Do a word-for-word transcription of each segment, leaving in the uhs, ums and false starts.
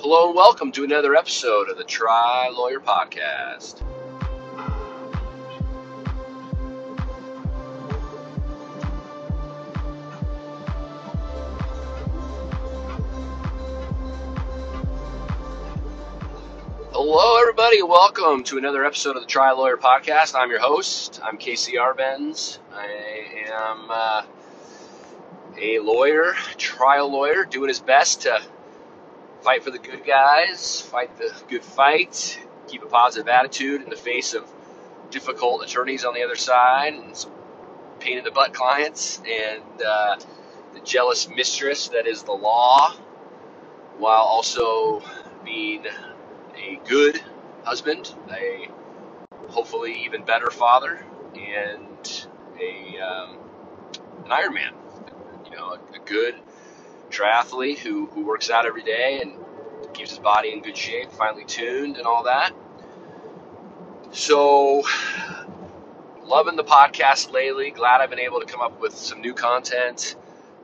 Hello and welcome to another episode of the Tri Lawyer Podcast. Hello everybody, welcome to another episode of the Tri Lawyer Podcast. I'm your host, I'm Casey Arbenz. I am uh, a lawyer, trial lawyer, doing his best to fight for the good guys, fight the good fight, keep a positive attitude in the face of difficult attorneys on the other side and some pain in the butt clients and uh, the jealous mistress that is the law, while also being a good husband, a hopefully even better father, and a um, an Ironman, you know, a, a good triathlete who, who works out every day and keeps his body in good shape, finely tuned and all that. So, loving the podcast lately. Glad I've been able to come up with some new content.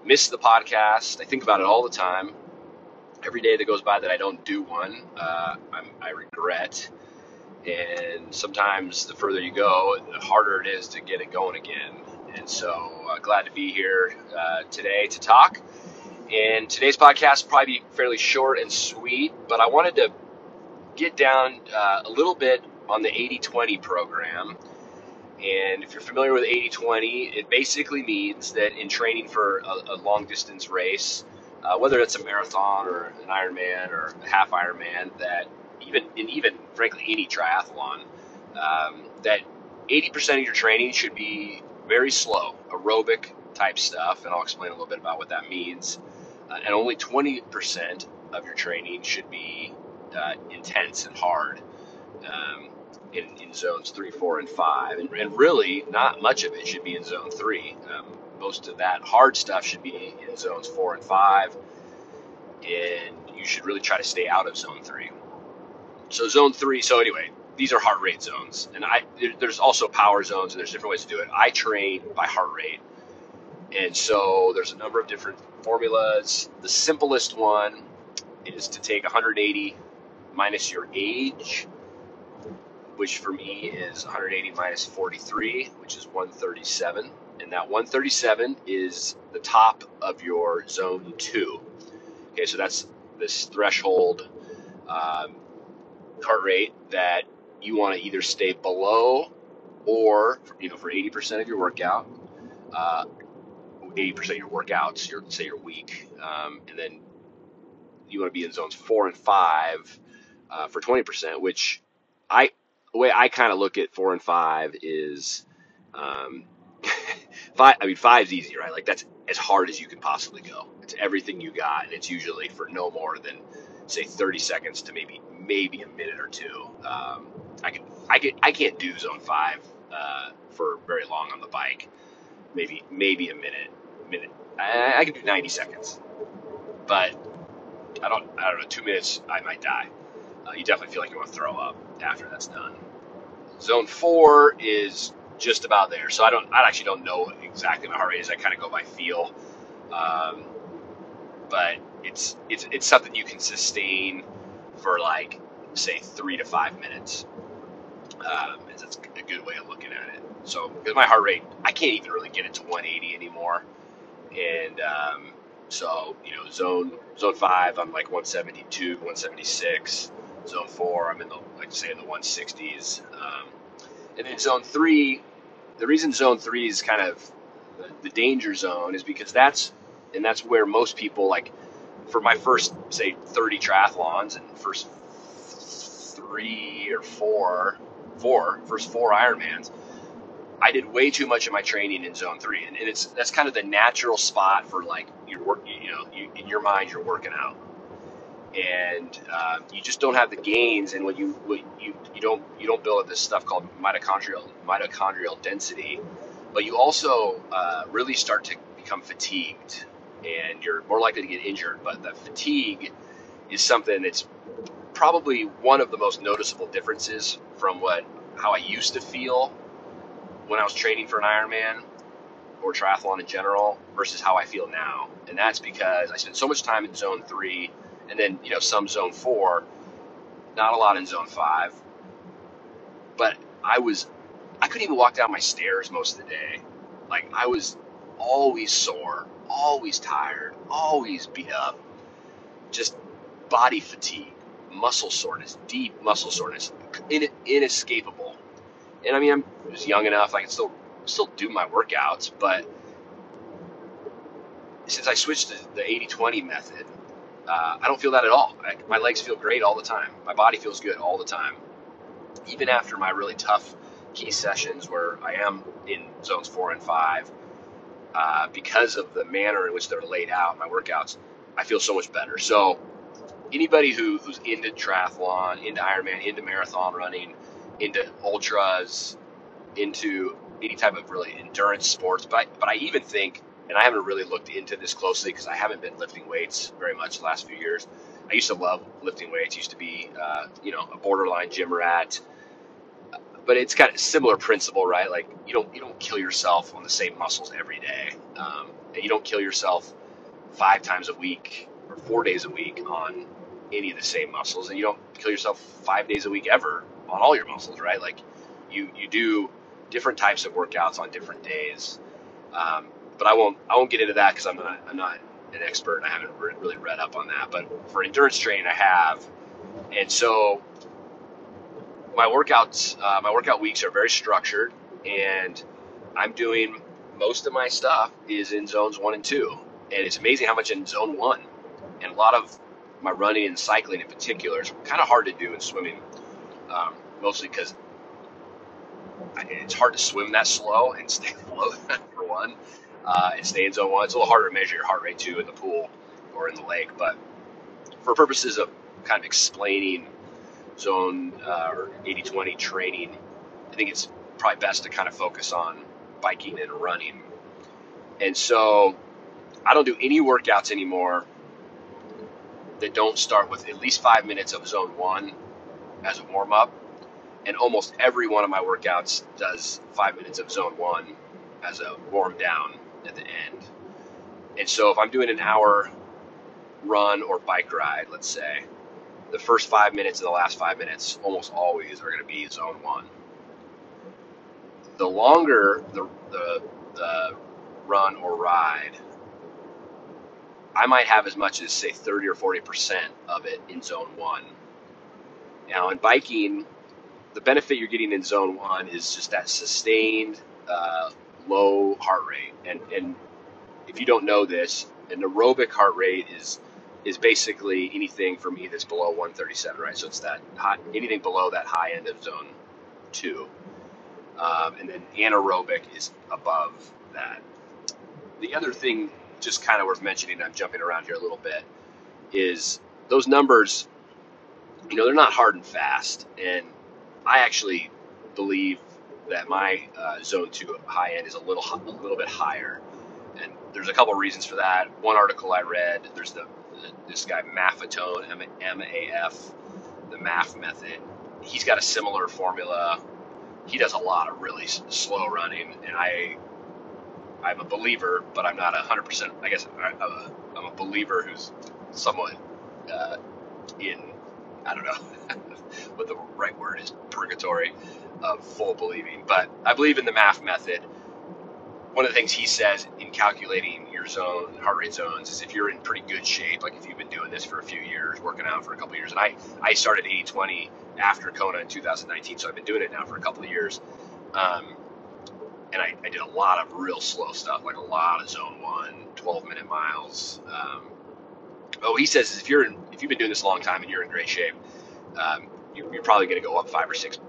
Miss the podcast. I think about it all the time. Every day that goes by that I don't do one, uh, I'm, I regret. And sometimes the further you go, the harder it is to get it going again. And so, uh, glad to be here uh, today to talk. And today's podcast will probably be fairly short and sweet, but I wanted to get down uh, a little bit on the eighty twenty program. And if you're familiar with eighty twenty, it basically means that in training for a, a long-distance race, uh, whether it's a marathon or an Ironman or a half Ironman, that even in even frankly any triathlon, um, that eighty percent of your training should be very slow, aerobic type stuff, and I'll explain a little bit about what that means. Uh, and only twenty percent of your training should be uh, intense and hard um, in, in zones three, four, and five. And, and really, not much of it should be in zone three. Um, most of that hard stuff should be in zones four and five, and you should really try to stay out of zone three. So zone three, so anyway, these are heart rate zones. And I there's also power zones, and there's different ways to do it. I train by heart rate. And so there's a number of different formulas. The simplest one is to take one hundred eighty minus your age, which for me is one hundred eighty minus forty-three, which is one thirty-seven. And that one thirty-seven is the top of your zone two. Okay, so that's this threshold um, heart rate that you want to either stay below or, you know, for eighty percent of your workout, uh, eighty percent of your workouts, your, say your week, um, and then you want to be in zones four and five uh, for twenty percent, which I, the way I kind of look at four and five is, um, five, I mean, five's easy, right? Like that's as hard as you can possibly go. It's everything you got, and it's usually for no more than say thirty seconds to maybe, maybe a minute or two. Um, I can, I can, I can't do zone five uh, for very long on the bike. Maybe, maybe a minute. minute. I, I can do ninety seconds, but I don't, I don't know, two minutes, I might die. Uh, you definitely feel like you want to throw up after that's done. Zone four is just about there. So I don't, I actually don't know exactly my heart rate is. I kind of go by feel. Um, but it's, it's, it's something you can sustain for like, say three to five minutes. Um, it's a good way of looking at it. So because my heart rate, I can't even really get it to one eighty anymore. And um, so, you know, zone zone five, I'm like one seventy-two, one seventy-six. Zone four, I'm in the, like say, in the one sixties. Um, and then zone three, the reason zone three is kind of the, the danger zone is because that's, and that's where most people, like for my first, say, thirty triathlons and first three or four, four, first four Ironmans, I did way too much of my training in zone three, and, and it's that's kind of the natural spot for like your work. You know, you, in your mind, you're working out, and uh, you just don't have the gains. And when you when you you don't you don't build up this stuff called mitochondrial mitochondrial density, but you also uh, really start to become fatigued, and you're more likely to get injured. But the fatigue is something that's probably one of the most noticeable differences from what how I used to feel when I was training for an Ironman or triathlon in general versus how I feel now. And that's because I spent so much time in zone three and then, you know, some zone four, not a lot in zone five. But I was, I couldn't even walk down my stairs most of the day. Like, I was always sore, always tired, always beat up, just body fatigue, muscle soreness, deep muscle soreness, in, inescapable. And I mean, I'm I was young enough, I could still still do my workouts, but since I switched to the eighty twenty method, uh, I don't feel that at all. I, my legs feel great all the time. My body feels good all the time. Even after my really tough key sessions where I am in zones four and five, uh, because of the manner in which they're laid out, my workouts, I feel so much better. So anybody who, who's into triathlon, into Ironman, into marathon running, into ultras, into any type of really endurance sports, but I, but I even think, and I haven't really looked into this closely because I haven't been lifting weights very much the last few years. I used to love lifting weights. Used to be, uh, you know, a borderline gym rat. But it's kind of similar principle, right? Like you don't you don't kill yourself on the same muscles every day, um, and you don't kill yourself five times a week or four days a week on any of the same muscles, and you don't kill yourself five days a week ever on all your muscles, right? Like you you do different types of workouts on different days. Um, but I won't I won't get into that because I'm not I'm not an expert and I haven't re- really read up on that. But for endurance training, I have, and so. My workouts, uh, my workout weeks are very structured, and I'm doing most of my stuff is in zones one and two, and it's amazing how much in zone one, and a lot of my running and cycling in particular is kind of hard to do in swimming, um, mostly because it's hard to swim that slow and stay float for one, uh, and stay in zone one. It's a little harder to measure your heart rate too in the pool or in the lake, but for purposes of kind of explaining zone uh, or eighty twenty training, I think it's probably best to kind of focus on biking and running. And so I don't do any workouts anymore that don't start with at least five minutes of zone one as a warm up. And almost every one of my workouts does five minutes of zone one as a warm down at the end. And so if I'm doing an hour run or bike ride, let's say, the first five minutes and the last five minutes almost always are going to be zone one. The longer the, the the run or ride, I might have as much as, say, thirty or forty percent of it in zone one. Now, in biking, the benefit you're getting in zone one is just that sustained uh, low heart rate. And, and if you don't know this, an aerobic heart rate is is basically anything for me that's below one thirty-seven, right? So it's that hot, anything below that high end of zone two. Um, and then anaerobic is above that. The other thing, just kind of worth mentioning, I'm jumping around here a little bit, is those numbers, you know, they're not hard and fast. And I actually believe that my uh, zone two high end is a little, a little bit higher. And there's a couple reasons for that. One article I read, there's the this guy Maffetone, M A F, the M A F method. He's got a similar formula. He does a lot of really s- slow running, and I, I'm a believer, but I'm not a hundred percent. I guess I'm a, I'm a believer who's somewhat uh, in, I don't know what the right word is, purgatory of full believing. But I believe in the M A F method. One of the things he says in calculating your zone, heart rate zones, is if you're in pretty good shape, like if you've been doing this for a few years, working out for a couple of years, and I, I started eighty twenty after Kona in two thousand nineteen, so I've been doing it now for a couple of years, um, and I, I did a lot of real slow stuff, like a lot of zone one, twelve-minute miles. Um, but what he says is if, you're in, if you've been doing this a long time and you're in great shape, um, you, you're probably going to go up five or six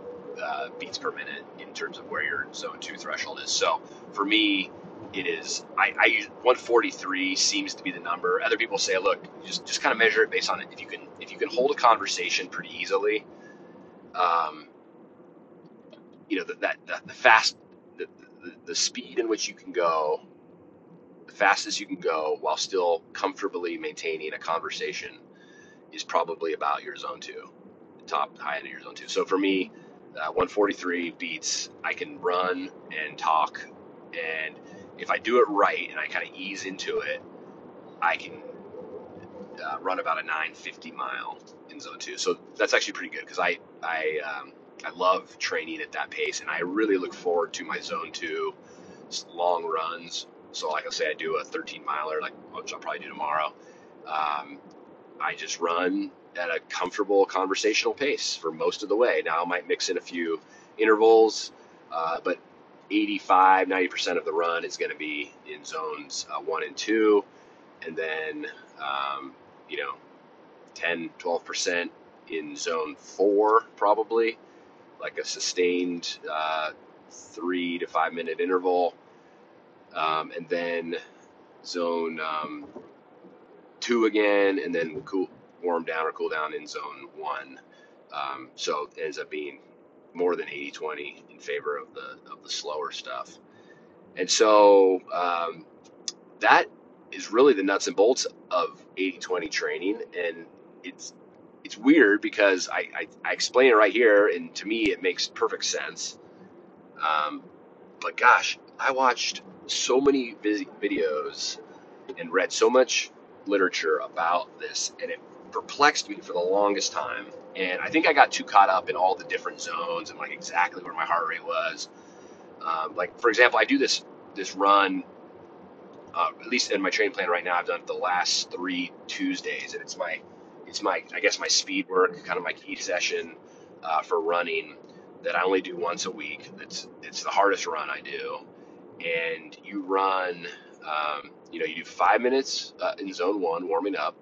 Uh, beats per minute in terms of where your zone two threshold is. So for me, it is, I, I use one forty-three seems to be the number. Other people say, look, just, just kind of measure it based on it. If you can, if you can hold a conversation pretty easily, um, you know, the, that, the, the fast, the, the, the speed in which you can go, the fastest you can go while still comfortably maintaining a conversation is probably about your zone two, the top high end of your zone two. So for me, Uh, one forty-three beats, I can run and talk, and if I do it right and I kind of ease into it, I can uh, run about a nine fifty mile in zone two. So that's actually pretty good because I, I, um, I love training at that pace, and I really look forward to my zone two long runs. So like I say, I do a thirteen miler, like which I'll probably do tomorrow. Um, I just run at a comfortable conversational pace for most of the way. Now I might mix in a few intervals, uh, but eighty-five, ninety percent of the run is going to be in zones uh, one and two. And then, um, you know, ten, twelve percent in zone four, probably like a sustained, uh, three to five minute interval. Um, and then zone, um, two again, and then we'll cool, warm down or cool down in zone one. Um, so it ends up being more than eighty twenty in favor of the, of the slower stuff. And so, um, that is really the nuts and bolts of eighty twenty training. And it's, it's weird because I, I, I explain it right here, and to me it makes perfect sense. Um, but gosh, I watched so many videos and read so much literature about this, and it perplexed me for the longest time. And I think I got too caught up in all the different zones and like exactly where my heart rate was. Um, like for example, I do this, this run, uh, at least in my training plan right now, I've done it the last three Tuesdays, and it's my, it's my, I guess my speed work, kind of my key session, uh, for running that I only do once a week. It's, it's the hardest run I do. And you run, um, you know, you do five minutes uh, in zone one, warming up,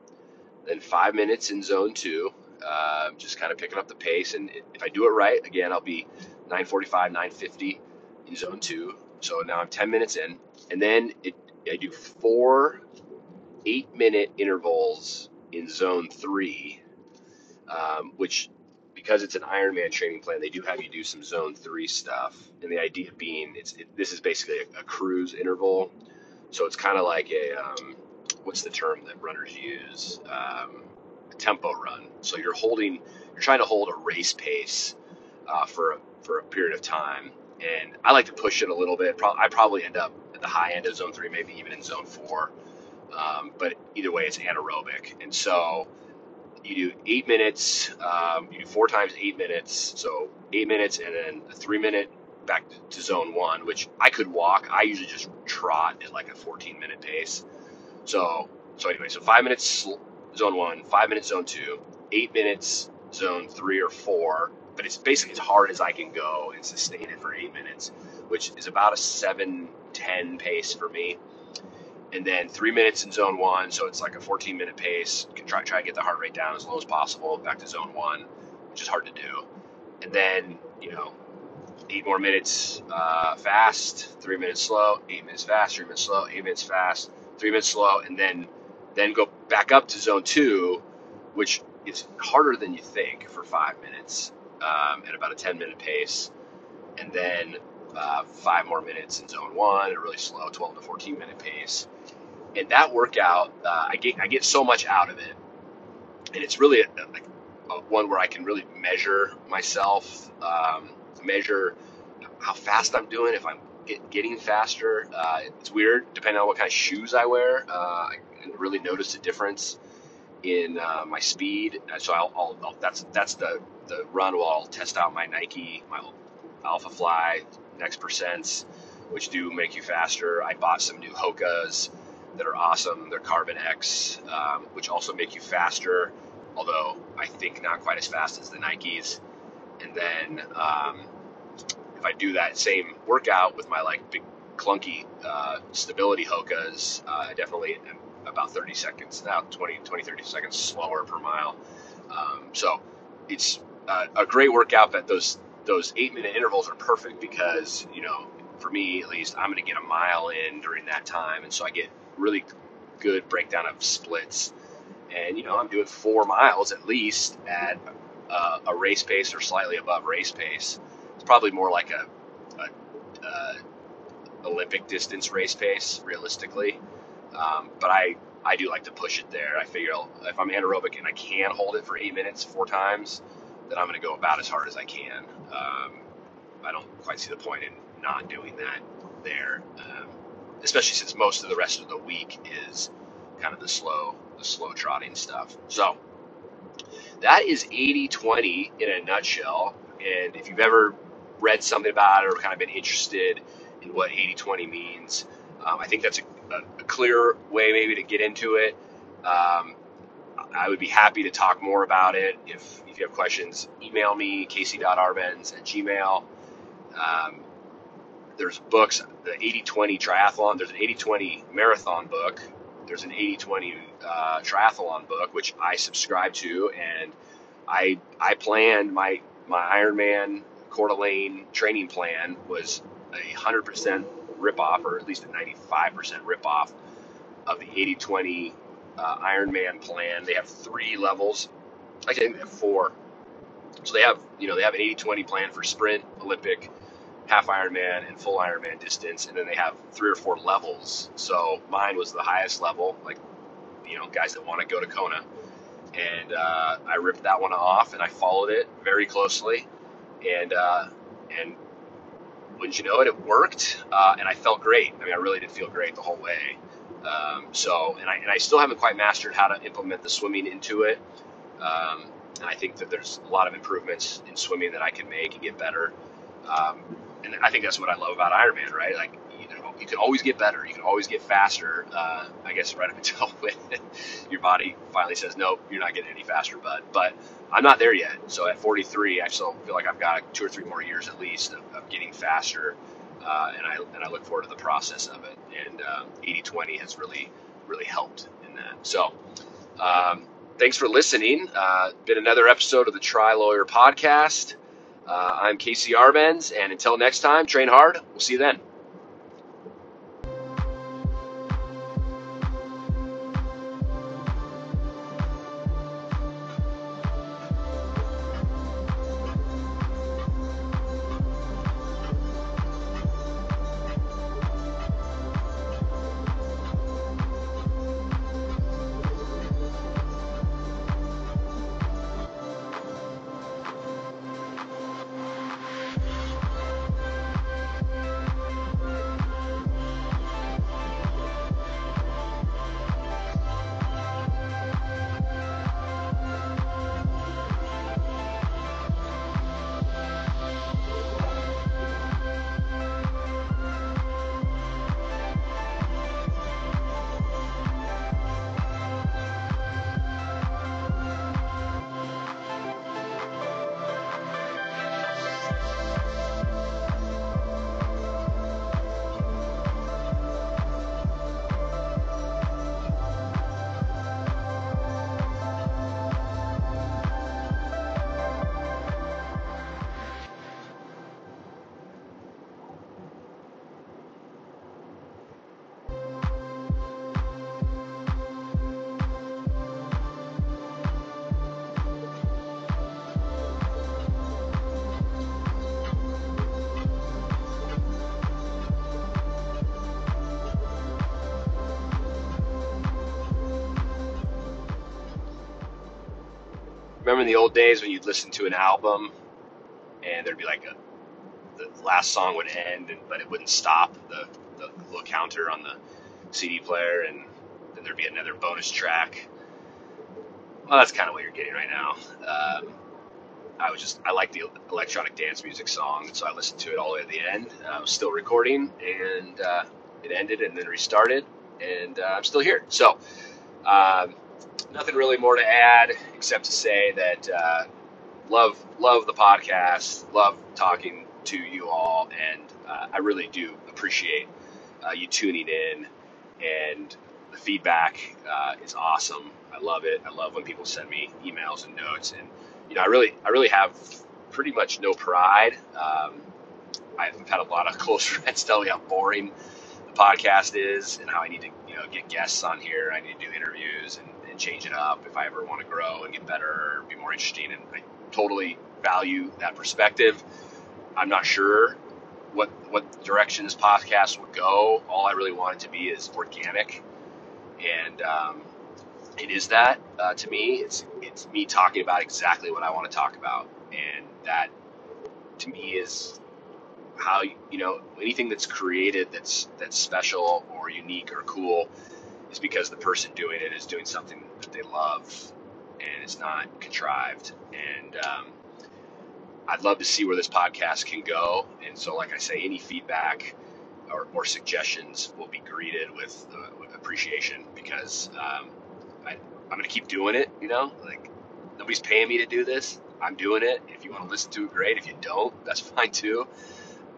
then five minutes in zone two, uh, just kind of picking up the pace. And if I do it right, again, I'll be nine forty-five, nine fifty in zone two. So now I'm ten minutes in, and then it, I do four eight minute intervals in zone three, um, which, because it's an Ironman training plan, they do have you do some zone three stuff. And the idea being, it's it, this is basically a, a cruise interval. So it's kind of like a, um, what's the term that runners use? Um, a tempo run. So you're holding, you're trying to hold a race pace uh, for, a, for a period of time. And I like to push it a little bit. Pro- I probably end up at the high end of zone three, maybe even in zone four. Um, but either way, it's anaerobic. And so you do eight minutes, um, you do four times eight minutes, so eight minutes and then a three minute back to, to zone one, which I could walk. I usually just trot at like a fourteen minute pace. So, so anyway, so five minutes zone one, five minutes zone two, eight minutes zone three or four, but it's basically as hard as I can go and sustain it for eight minutes, which is about a seven ten pace for me. And then three minutes in zone one, so it's like a fourteen minute pace. Can try try to get the heart rate down as low as possible, back to zone one, which is hard to do. And then, you know, eight more minutes uh, fast, three minutes slow, eight minutes fast, three minutes slow, eight minutes fast, three minutes slow, and then then go back up to zone two, which is harder than you think for five minutes um, at about a ten minute pace, and then uh, five more minutes in zone one at a really slow twelve to fourteen minute pace. And that workout, uh, I get I get so much out of it, and it's really a, a, a one where I can really measure myself, um, measure how fast I'm doing, if I'm get, getting faster. Uh, it's weird, depending on what kind of shoes I wear. Uh, I really notice a difference in uh, my speed. So I'll, I'll, I'll that's that's the the run where I'll test out my Nike, my Alpha Fly Next Percents, which do make you faster. I bought some new Hokas that are awesome. They're Carbon X, um, which also make you faster, although I think not quite as fast as the Nikes. And then um, if I do that same workout with my like big clunky uh, stability Hokas, uh, I definitely am about thirty seconds now, twenty, twenty, thirty seconds slower per mile. Um, so it's uh, a great workout. That those those eight minute intervals are perfect because, you know, for me at least, I'm going to get a mile in during that time, and so I get really good breakdown of splits. And, you know, I'm doing four miles at least at uh, a race pace or slightly above race pace. It's probably more like a, a, a Olympic distance race pace realistically. Um, but I, I do like to push it there. I figure I'll, if I'm anaerobic and I can hold it for eight minutes, four times, then I'm going to go about as hard as I can. Um, I don't quite see the point in not doing that there. Um, especially since most of the rest of the week is kind of the slow the slow trotting stuff. So that is eighty twenty in a nutshell. And if you've ever read something about it or kind of been interested in what eighty twenty means, um, I think that's a, a clear way maybe to get into it. Um, I would be happy to talk more about it. If, if you have questions, email me, casey dot arbenz at gmail. Um, there's books, the eighty twenty triathlon, there's an eighty twenty marathon book, there's an eighty twenty uh, triathlon book, which I subscribe to, and I I planned my, my Ironman Coeur d'Alene training plan was a one hundred percent ripoff, or at least a ninety-five percent ripoff of the eighty twenty uh, Ironman plan. They have three levels. Actually, I think they have four. So they have, you know, they have an eighty twenty plan for sprint, Olympic, half Ironman, and full Ironman distance, and then they have three or four levels. So mine was the highest level, like, you know, guys that want to go to Kona. And uh, I ripped that one off, and I followed it very closely. And uh, and wouldn't you know it, it worked, uh, and I felt great. I mean, I really did feel great the whole way. Um, so, and I and I still haven't quite mastered how to implement the swimming into it. Um, and I think that there's a lot of improvements in swimming that I can make and get better. Um, and I think that's what I love about Ironman, right? Like, you know, you can always get better. You can always get faster. Uh, I guess right up until when your body finally says, nope, you're not getting any faster, bud. But I'm not there yet. So at forty-three, I still feel like I've got two or three more years at least of, of getting faster. Uh, and I, and I look forward to the process of it. And, um, eighty twenty has really, really helped in that. So, um, thanks for listening. Uh, been another episode of the Tri Lawyer podcast. Uh, I'm Casey Arbenz, and until next time, train hard. We'll see you then. Remember in the old days when you'd listen to an album and there'd be like a, the last song would end, and, but it wouldn't stop the, the little counter on the C D player, and then there'd be another bonus track. Well, that's kind of what you're getting right now. Um, I was just, I like the electronic dance music song, so I listened to it all the way to the end. I was still recording, and uh, it ended and then restarted, and uh, I'm still here. So, um, nothing really more to add except to say that uh, love love the podcast, love talking to you all, and uh, I really do appreciate uh, you tuning in, and the feedback uh, is awesome. I love it. I love when people send me emails and notes, and you know, I really I really have pretty much no pride. Um, I've had a lot of close friends tell me how boring the podcast is, and how I need to you know get guests on here. I need to do interviews and. And change it up if I ever want to grow and get better or be more interesting, and I totally value that perspective. I'm not sure what what direction this podcast would go. All I really want it to be is organic, and um, it is that uh, to me. It's it's me talking about exactly what I want to talk about, and that to me is how you know anything that's created that's that's special or unique or cool is because the person doing it is doing something that they love and it's not contrived. And um, I'd love to see where this podcast can go. And so, like I say, any feedback or, or suggestions will be greeted with, uh, with appreciation, because um, I, I'm going to keep doing it, you know, like nobody's paying me to do this. I'm doing it. If you want to listen to it, great. If you don't, that's fine too.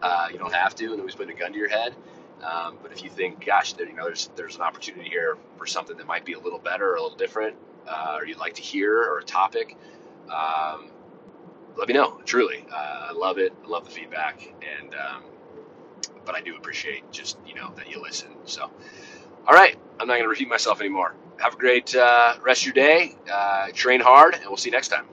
Uh, you don't have to, and nobody's putting a gun to your head. Um, but if you think, gosh, there, you know, there's there's an opportunity here for something that might be a little better or a little different, uh, or you'd like to hear, or a topic, um, let me know. Truly, uh, I love it. I love the feedback, and um, but I do appreciate just you know that you listen. So, all right, I'm not going to repeat myself anymore. Have a great uh, rest of your day. Uh, train hard, and we'll see you next time.